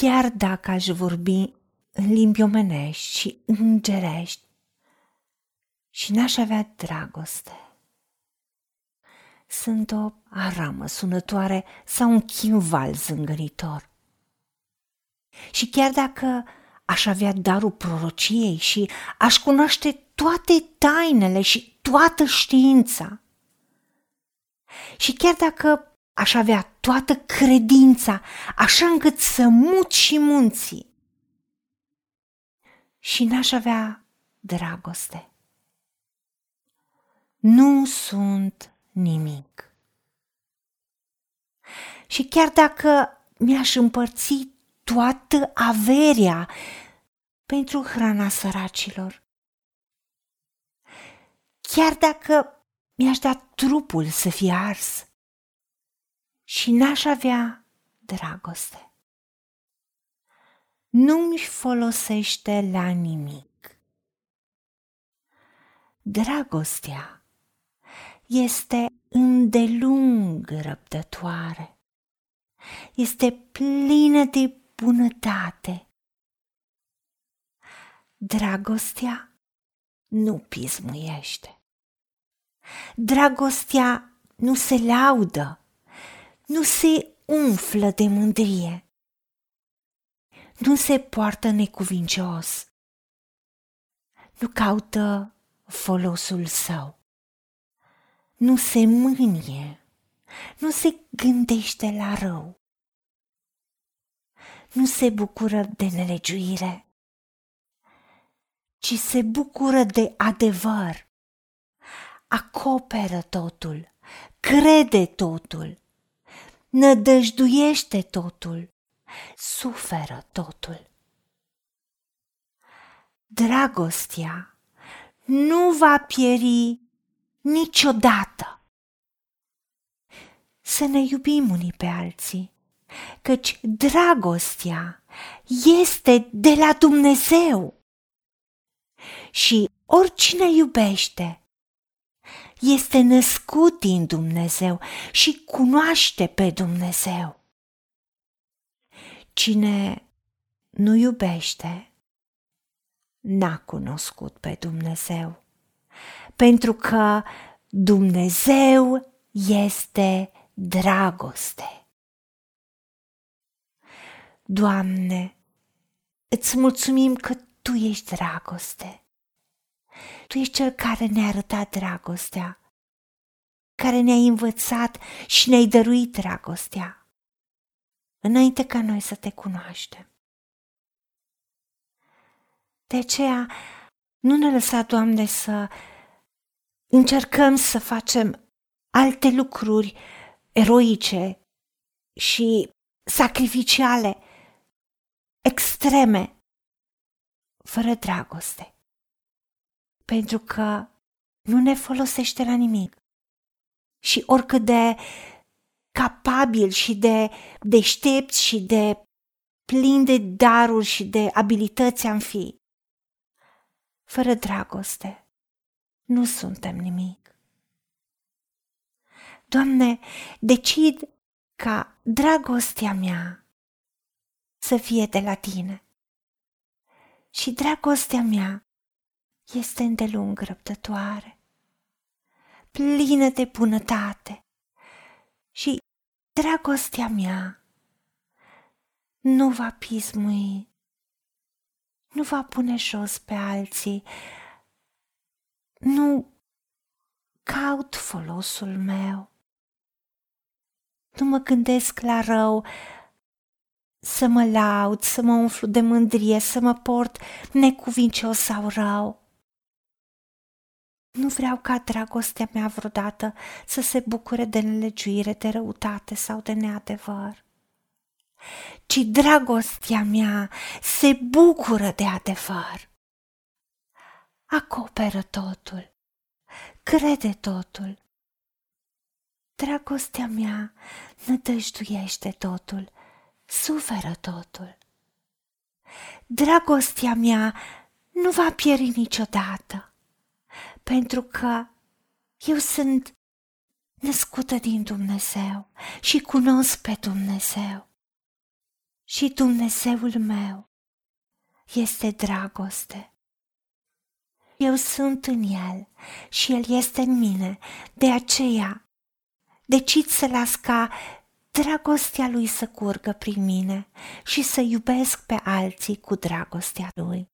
chiar dacă aș vorbi în limbi omenești și îngerești și n-aș avea dragoste. Sunt o aramă sunătoare sau un chimval zângănitor. Și chiar dacă aș avea darul prorociei și aș cunoaște toate tainele și toată știința, și chiar dacă aș avea toată credința, așa încât să mut și munții, și n-aș avea dragoste, nu sunt nimic. Și chiar dacă mi-aș împărți toată averia pentru hrana săracilor, chiar dacă mi-aș da trupul să fie ars și n-aș avea dragoste, nu-mi folosește la nimic. Dragostea este îndelung răbdătoare, este plină de bunătate. Dragostea nu pismuiește. Dragostea nu se laudă, nu se umflă de mândrie, nu se poartă necuvincios, nu caută folosul său, nu se mânie, nu se gândește la rău, nu se bucură de nelegiuire, ci se bucură de adevăr, acoperă totul, crede totul, nădăjduiește totul, suferă totul. Dragostea nu va pieri niciodată. Să ne iubim unii pe alții, căci dragostea este de la Dumnezeu și oricine iubește este născut din Dumnezeu și cunoaște pe Dumnezeu. Cine nu iubește n-a cunoscut pe Dumnezeu, pentru că Dumnezeu este dragoste. Doamne, îți mulțumim că Tu ești dragoste. Tu ești Cel care ne-a arătat dragostea, care ne-ai învățat și ne-ai dăruit dragostea, înainte ca noi să Te cunoaștem. De aceea, nu ne lăsa, Doamne, să încercăm să facem alte lucruri eroice și sacrificiale, extreme, fără dragoste, pentru că nu ne folosește la nimic și oricât de capabil și de deștept și de plin de daruri și de abilități am fi, fără dragoste nu suntem nimic. Doamne, decid ca dragostea mea să fie de la Tine. Și dragostea mea este îndelung răbdătoare, plină de bunătate. Și dragostea mea nu va pismui, nu va pune jos pe alții, nu caut folosul meu, nu mă gândesc la rău, să mă laud, să mă umflu de mândrie, să mă port necuvincios sau rău. Nu vreau ca dragostea mea vreodată să se bucure de nelegiuire, de răutate sau de neadevăr, ci dragostea mea se bucură de adevăr. Acoperă totul, crede totul. Dragostea mea nădăjduiește totul, suferă totul. Dragostea mea nu va pieri niciodată, pentru că eu sunt născută din Dumnezeu și cunosc pe Dumnezeu și Dumnezeul meu este dragoste. Eu sunt în El și El este în mine, de aceea decid să las ca dragostea Lui să curgă prin mine și să iubesc pe alții cu dragostea Lui.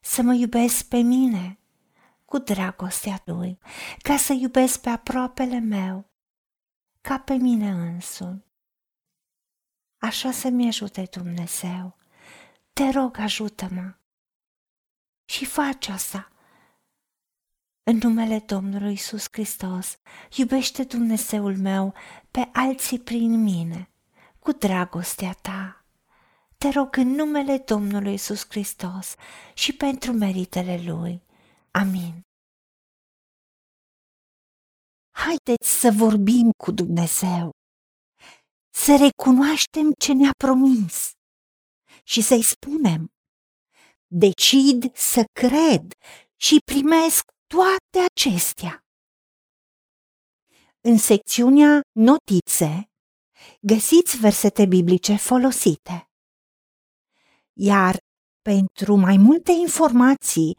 Să mă iubesc pe mine cu dragostea Lui, ca să iubesc pe aproapele meu, ca pe mine însumi. Așa să-mi ajute Dumnezeu, te rog, ajută-mă și faci asta. În numele Domnului Iisus Hristos, iubește Dumnezeul meu pe alții prin mine, cu dragostea ta. Te rog în numele Domnului Iisus Hristos și pentru meritele Lui. Amin. Haideți să vorbim cu Dumnezeu, să recunoaștem ce ne-a promis și să-i spunem: decid să cred și primesc toate acestea. În secțiunea Notițe găsiți versete biblice folosite. Iar pentru mai multe informații